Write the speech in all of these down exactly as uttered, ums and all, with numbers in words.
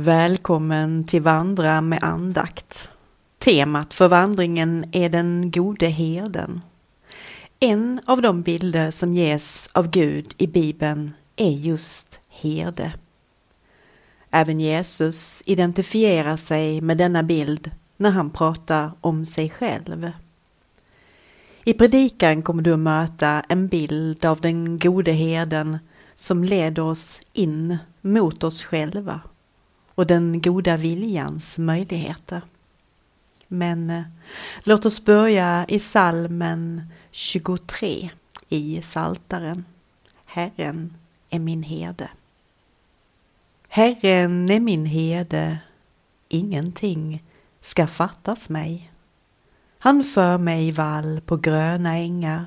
Välkommen till Vandra med andakt. Temat för vandringen är den gode herden. En av de bilder som ges av Gud i Bibeln är just herde. Även Jesus identifierar sig med denna bild när han pratar om sig själv. I predikan kommer du möta en bild av den gode herden som leder oss in mot oss själva och den goda viljans möjligheter. Men låt oss börja i psalmen tjugotre i Psaltaren. Herren är min herde. Herren är min herde, ingenting ska fattas mig. Han för mig i vall på gröna ängar,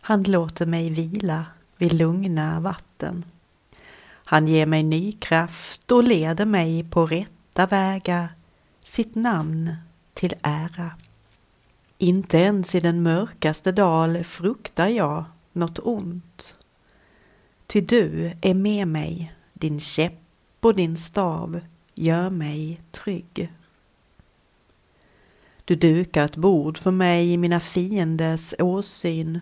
han låter mig vila vid lugna vatten. Han ger mig ny kraft och leder mig på rätta vägar, sitt namn till ära. Inte ens i den mörkaste dal fruktar jag något ont. Ty du är med mig, din käpp och din stav gör mig trygg. Du dukar ett bord för mig i mina fienders åsyn.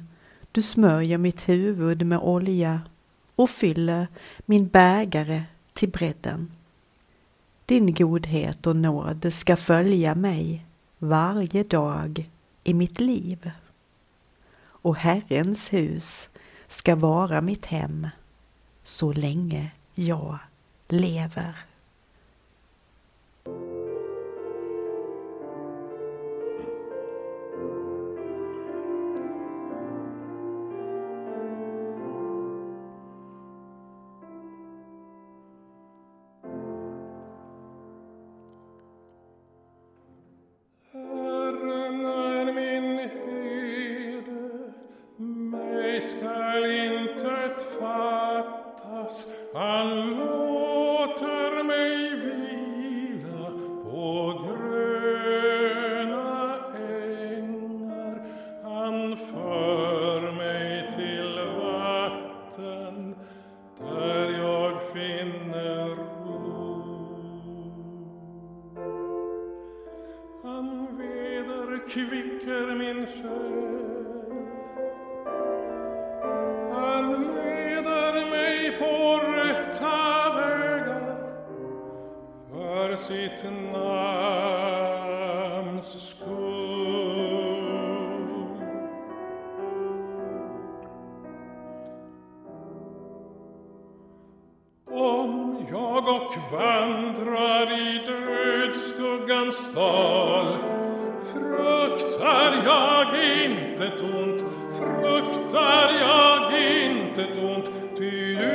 Du smörjer mitt huvud med olja och fyller min bägare till bredden. Din godhet och nåd ska följa mig varje dag i mitt liv. Och Herrens hus ska vara mitt hem så länge jag lever. Kvicker min själ, han leder mig på rätta vägar för sitt namns skull. Om jag och vandrar i dödsskuggans dal, fruktar jag inte ont, fruktar jag inte ont, ty du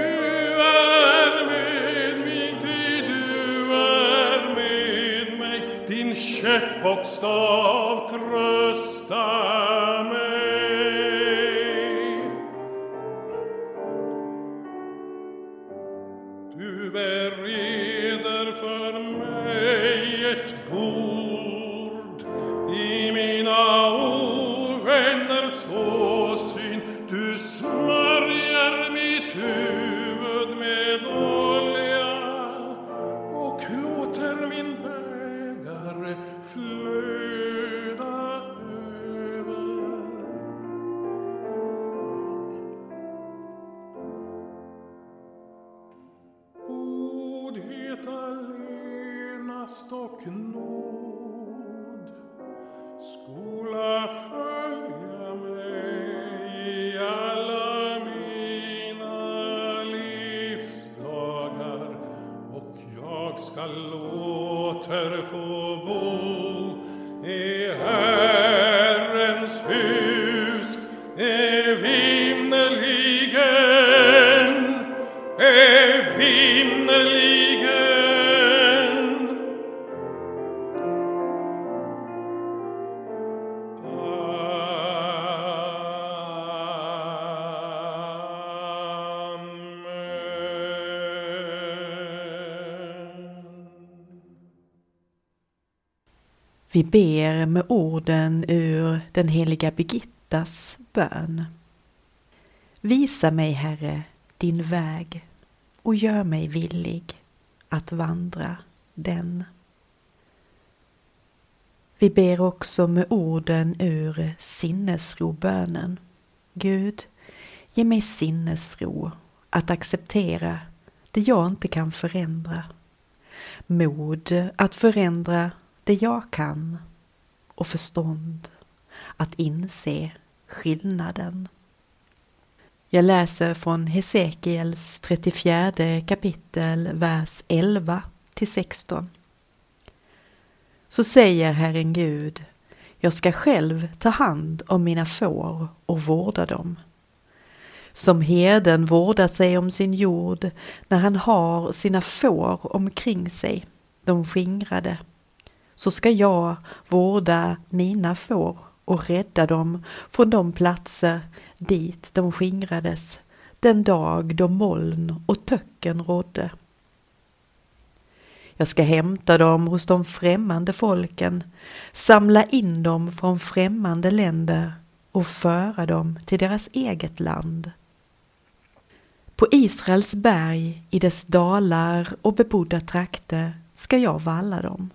är med mig, ty du är med mig, din käpp och stav tröstar mig. Du bereder för mig ett bord i mina ovänners åsyn, du smörjer mitt huvud med olja och låter min bägare flöda över. Godhet allenast och nåd skola följa mig i alla mina livsdagar, och jag ska låter få bo i Herrens hus evinnerligen, evinnerligen. Vi ber med orden ur den heliga Birgittas bön. Visa mig, Herre, din väg och gör mig villig att vandra den. Vi ber också med orden ur sinnesrobönen. Gud, ge mig sinnesro att acceptera det jag inte kan förändra. Mod att förändra det jag kan. Och förstånd att inse skillnaden. Jag läser från Hesekiels trettiofjärde kapitel, vers elva till sexton. Så säger Herren Gud, jag ska själv ta hand om mina får och vårda dem. Som herden vårdar sig om sin jord när han har sina får omkring sig, de skingrade. Så ska jag vårda mina får och rädda dem från de platser dit de skingrades den dag då moln och töcken rådde. Jag ska hämta dem hos de främmande folken, samla in dem från främmande länder och föra dem till deras eget land. På Israels berg, i dess dalar och bebodda trakter ska jag valla dem.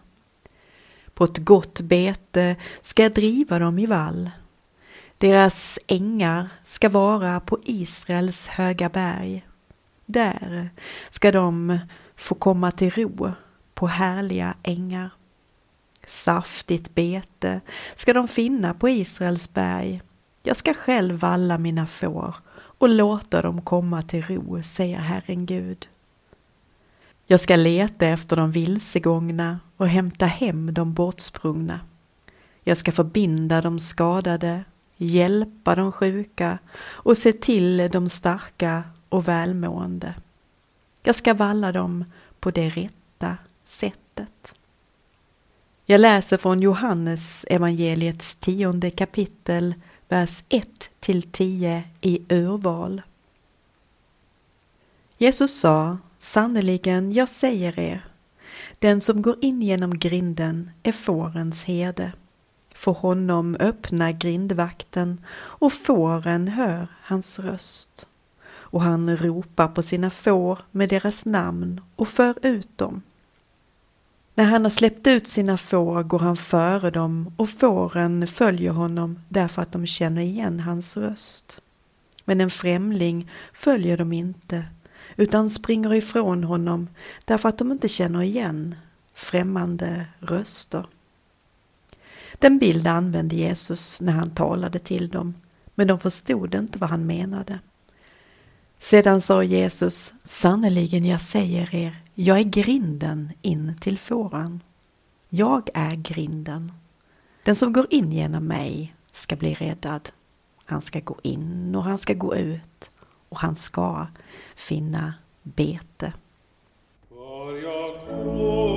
På ett gott bete ska jag driva dem i vall. Deras ängar ska vara på Israels höga berg. Där ska de få komma till ro på härliga ängar. Saftigt bete ska de finna på Israels berg. Jag ska själv valla mina får och låta dem komma till ro, säger Herren Gud. Jag ska leta efter de vilsegångna och hämta hem de bortsprungna. Jag ska förbinda de skadade, hjälpa de sjuka och se till de starka och välmående. Jag ska valla dem på det rätta sättet. Jag läser från Johannes evangeliets tionde kapitel, vers ett till tio i Örval. Jesus sa, sannerligen, jag säger er, den som går in genom grinden är fårens herde. För honom öppnar grindvakten och fåren hör hans röst. Och han ropar på sina får med deras namn och för ut dem. När han har släppt ut sina får går han före dem och fåren följer honom därför att de känner igen hans röst. Men en främling följer dem inte utan springer ifrån honom därför att de inte känner igen främmande röster. Den bilden använde Jesus när han talade till dem, men de förstod inte vad han menade. Sedan sa Jesus, sannerligen jag säger er, jag är grinden in till fåran. Jag är grinden. Den som går in genom mig ska bli räddad. Han ska gå in och han ska gå ut och han ska finna bete. Amen.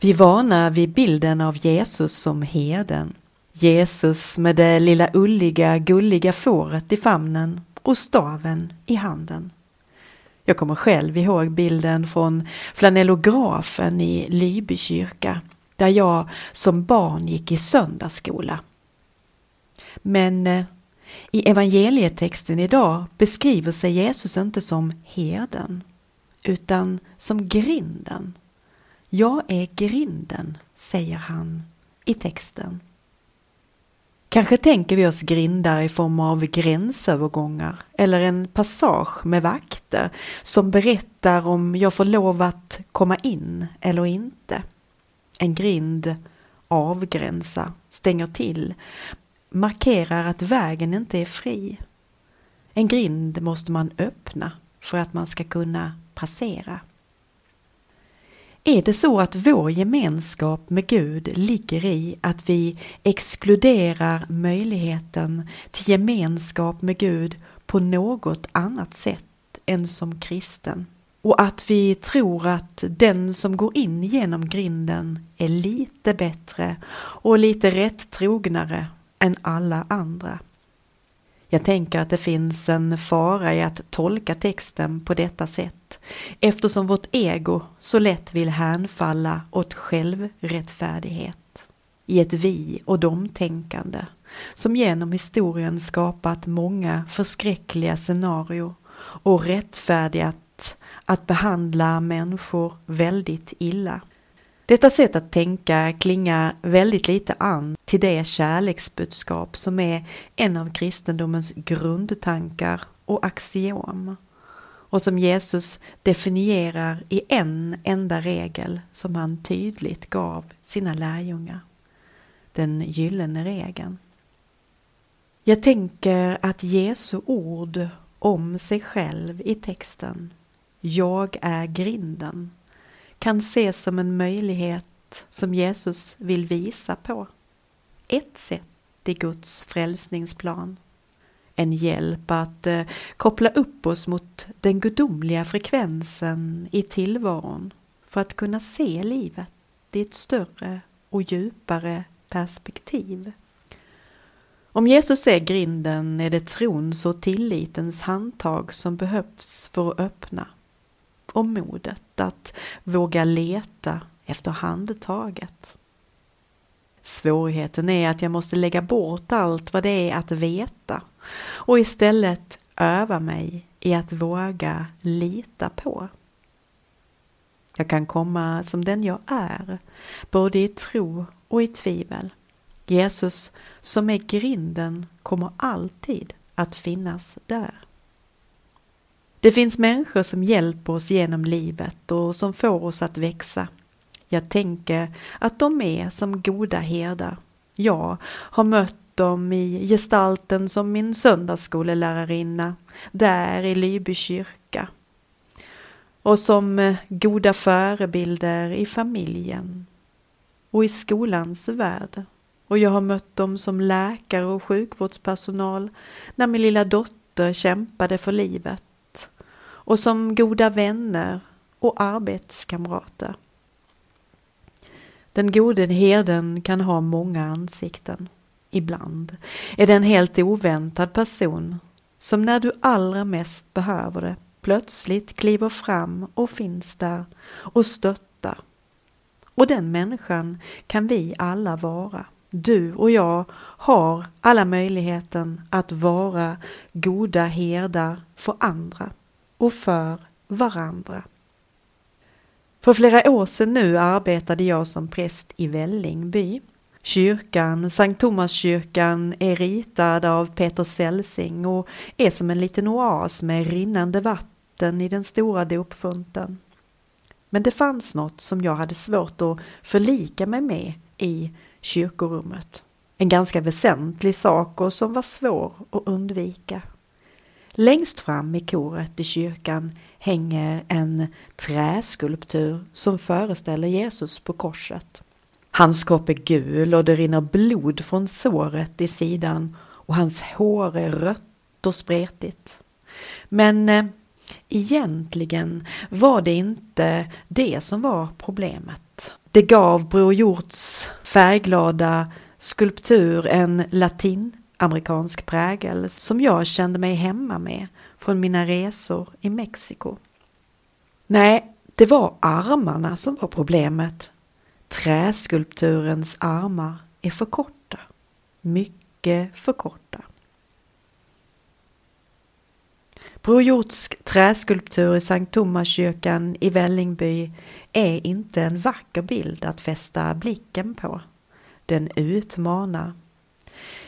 Vi varnar vid bilden av Jesus som herden. Jesus med det lilla ulliga, gulliga fåret i famnen och staven i handen. Jag kommer själv ihåg bilden från flanellografen i Lyby kyrka, där jag som barn gick i söndagsskola. Men eh, i evangelietexten idag beskriver sig Jesus inte som herden, utan som grinden. Jag är grinden, säger han i texten. Kanske tänker vi oss grindar i form av gränsövergångar eller en passage med vakter som berättar om jag får lov att komma in eller inte. En grind avgränsar, stänger till, markerar att vägen inte är fri. En grind måste man öppna för att man ska kunna passera. Är det så att vår gemenskap med Gud ligger i att vi exkluderar möjligheten till gemenskap med Gud på något annat sätt än som kristen? Och att vi tror att den som går in genom grinden är lite bättre och lite rätt trognare än alla andra? Jag tänker att det finns en fara i att tolka texten på detta sätt, eftersom vårt ego så lätt vill hänfalla åt självrättfärdighet i ett vi- och domtänkande som genom historien skapat många förskräckliga scenario och rättfärdigat att behandla människor väldigt illa. Detta sätt att tänka klingar väldigt lite an till det kärleksbudskap som är en av kristendomens grundtankar och axiom, och som Jesus definierar i en enda regel som han tydligt gav sina lärjungar, den gyllene regeln. Jag tänker att Jesu ord om sig själv i texten, jag är grinden, kan ses som en möjlighet som Jesus vill visa på. Ett sätt i Guds frälsningsplan. En hjälp att eh, koppla upp oss mot den gudomliga frekvensen i tillvaron för att kunna se livet i ett större och djupare perspektiv. Om Jesus är grinden är det trons och tillitens handtag som behövs för att öppna. Och modet att våga leta efter handtaget. Svårigheten är att jag måste lägga bort allt vad det är att veta och istället öva mig i att våga lita på. Jag kan komma som den jag är, både i tro och i tvivel. Jesus som är grinden kommer alltid att finnas där. Det finns människor som hjälper oss genom livet och som får oss att växa. Jag tänker att de är som goda herdar. Jag har mött dem i gestalten som min söndagsskolelärarinna där i Lyby kyrka. Och som goda förebilder i familjen och i skolans värld. Och jag har mött dem som läkare och sjukvårdspersonal när min lilla dotter kämpade för livet. Och som goda vänner och arbetskamrater. Den gode herden kan ha många ansikten. Ibland är det en helt oväntad person som när du allra mest behöver det plötsligt kliver fram och finns där och stöttar. Och den människan kan vi alla vara. Du och jag har alla möjligheten att vara goda herdar för andra. Och för varandra. För flera år sedan nu arbetade jag som präst i Vällingby. Kyrkan, Sankt Thomaskyrkan, är ritad av Peter Celsing och är som en liten oas med rinnande vatten i den stora dopfunten. Men det fanns något som jag hade svårt att förlika mig med i kyrkorummet. En ganska väsentlig sak och som var svår att undvika. Längst fram i koret i kyrkan hänger en träskulptur som föreställer Jesus på korset. Hans kropp är gul och det rinner blod från såret i sidan och hans hår är rött och spretigt. Men eh, egentligen var det inte det som var problemet. Det gav Bror Hjorths färgglada skulptur en latinamerikansk prägel som jag kände mig hemma med från mina resor i Mexiko. Nej, det var armarna som var problemet. Träskulpturens armar är för korta. Mycket för korta. Bror Hjorths träskulptur i Sankt Thomaskyrkan i Vällingby är inte en vacker bild att fästa blicken på. Den utmanar.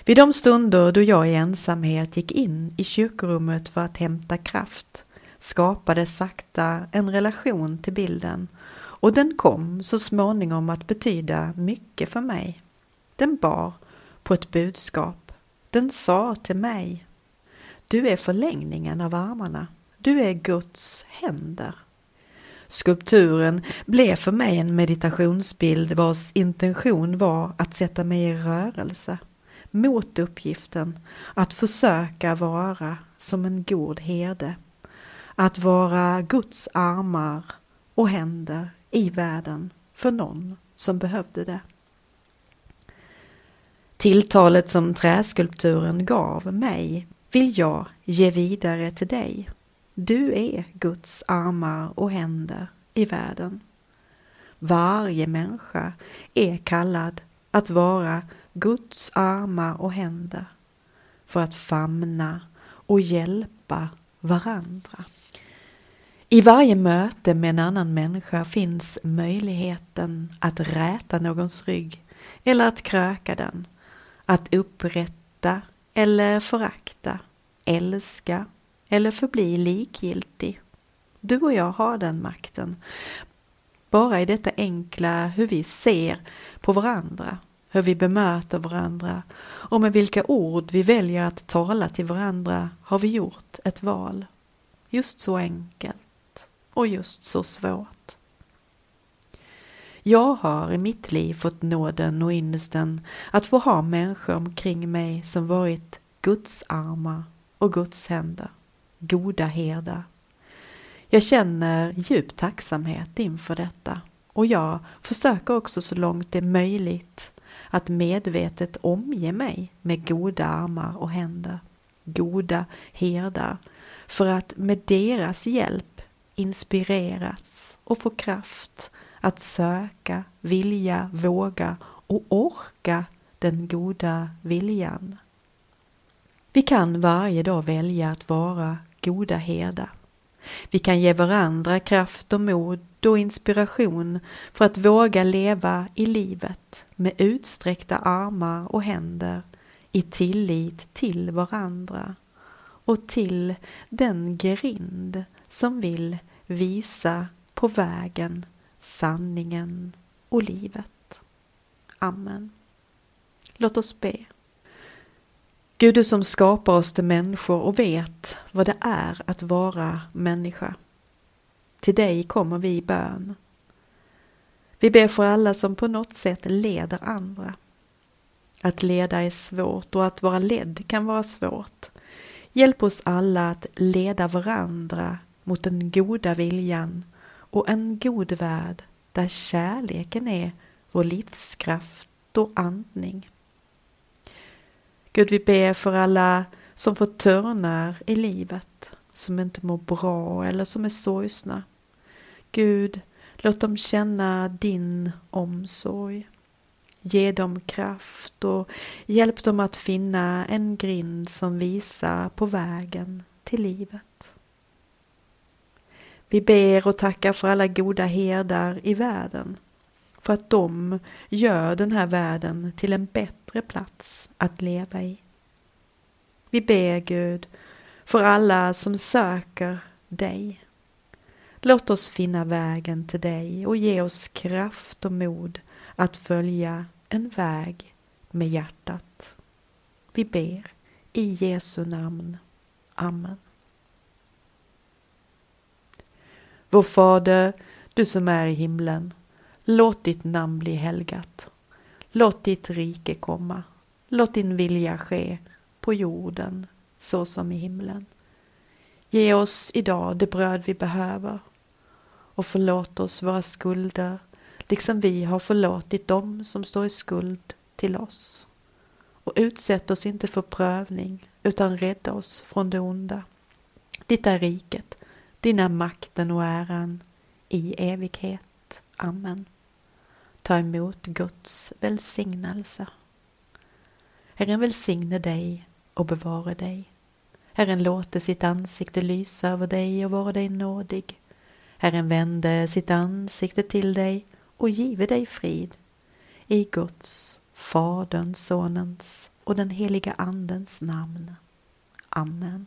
Vid de stunder då jag i ensamhet gick in i kyrkorummet för att hämta kraft skapade sakta en relation till bilden och den kom så småningom att betyda mycket för mig. Den bar på ett budskap. Den sa till mig: du är förlängningen av armarna. Du är Guds händer. Skulpturen blev för mig en meditationsbild vars intention var att sätta mig i rörelse mot uppgiften att försöka vara som en god herde. Att vara Guds armar och händer i världen för någon som behövde det. Tilltalet som träskulpturen gav mig vill jag ge vidare till dig. Du är Guds armar och händer i världen. Varje människa är kallad att vara Guds armar och händer för att famna och hjälpa varandra. I varje möte med en annan människa finns möjligheten att räta någons rygg eller att kröka den, att upprätta eller förakta, älska eller förbli likgiltig. Du och jag har den makten. Bara i detta enkla hur vi ser på varandra, hur vi bemöter varandra och med vilka ord vi väljer att tala till varandra har vi gjort ett val. Just så enkelt och just så svårt. Jag har i mitt liv fått nåden och ynnesten att få ha människor omkring mig som varit Guds armar och Guds händer, goda herdar. Jag känner djup tacksamhet inför detta och jag försöker också så långt det är möjligt att medvetet omge mig med goda armar och händer, goda herdar, för att med deras hjälp inspireras och få kraft att söka, vilja, våga och orka den goda viljan. Vi kan varje dag välja att vara goda herdar. Vi kan ge varandra kraft och mod och inspiration för att våga leva i livet med utsträckta armar och händer i tillit till varandra och till den grind som vill visa på vägen, sanningen och livet. Amen. Låt oss be. Gud, du som skapar oss till människor och vet vad det är att vara människa. Till dig kommer vi i bön. Vi ber för alla som på något sätt leder andra. Att leda är svårt och att vara ledd kan vara svårt. Hjälp oss alla att leda varandra mot den goda viljan och en god värld där kärleken är vår livskraft och andning. Gud, vi ber för alla som får törnar i livet, som inte mår bra eller som är sorgsna. Gud, låt dem känna din omsorg. Ge dem kraft och hjälp dem att finna en grind som visar på vägen till livet. Vi ber och tackar för alla goda herdar i världen, för att de gör den här världen till en bättre plats att leva i. Vi ber, Gud, för alla som söker dig. Låt oss finna vägen till dig och ge oss kraft och mod att följa en väg med hjärtat. Vi ber i Jesu namn. Amen. Vår Fader, du som är i himlen, låt ditt namn bli helgat. Låt ditt rike komma. Låt din vilja ske på jorden så som i himlen. Ge oss idag det bröd vi behöver och förlåt oss våra skulder liksom vi har förlåtit dem som står i skuld till oss. Och utsätt oss inte för prövning, utan rädda oss från det onda. Ditt är riket, dina makten och äran i evighet. Amen. Ta emot Guds välsignelse. Herren välsigne dig och bevara dig. Herren låter sitt ansikte lysa över dig och vara dig nådig. Herren vände sitt ansikte till dig och give dig frid. I Guds, Faderns, Sonens och den heliga Andens namn. Amen.